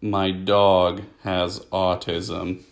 My dog has autism.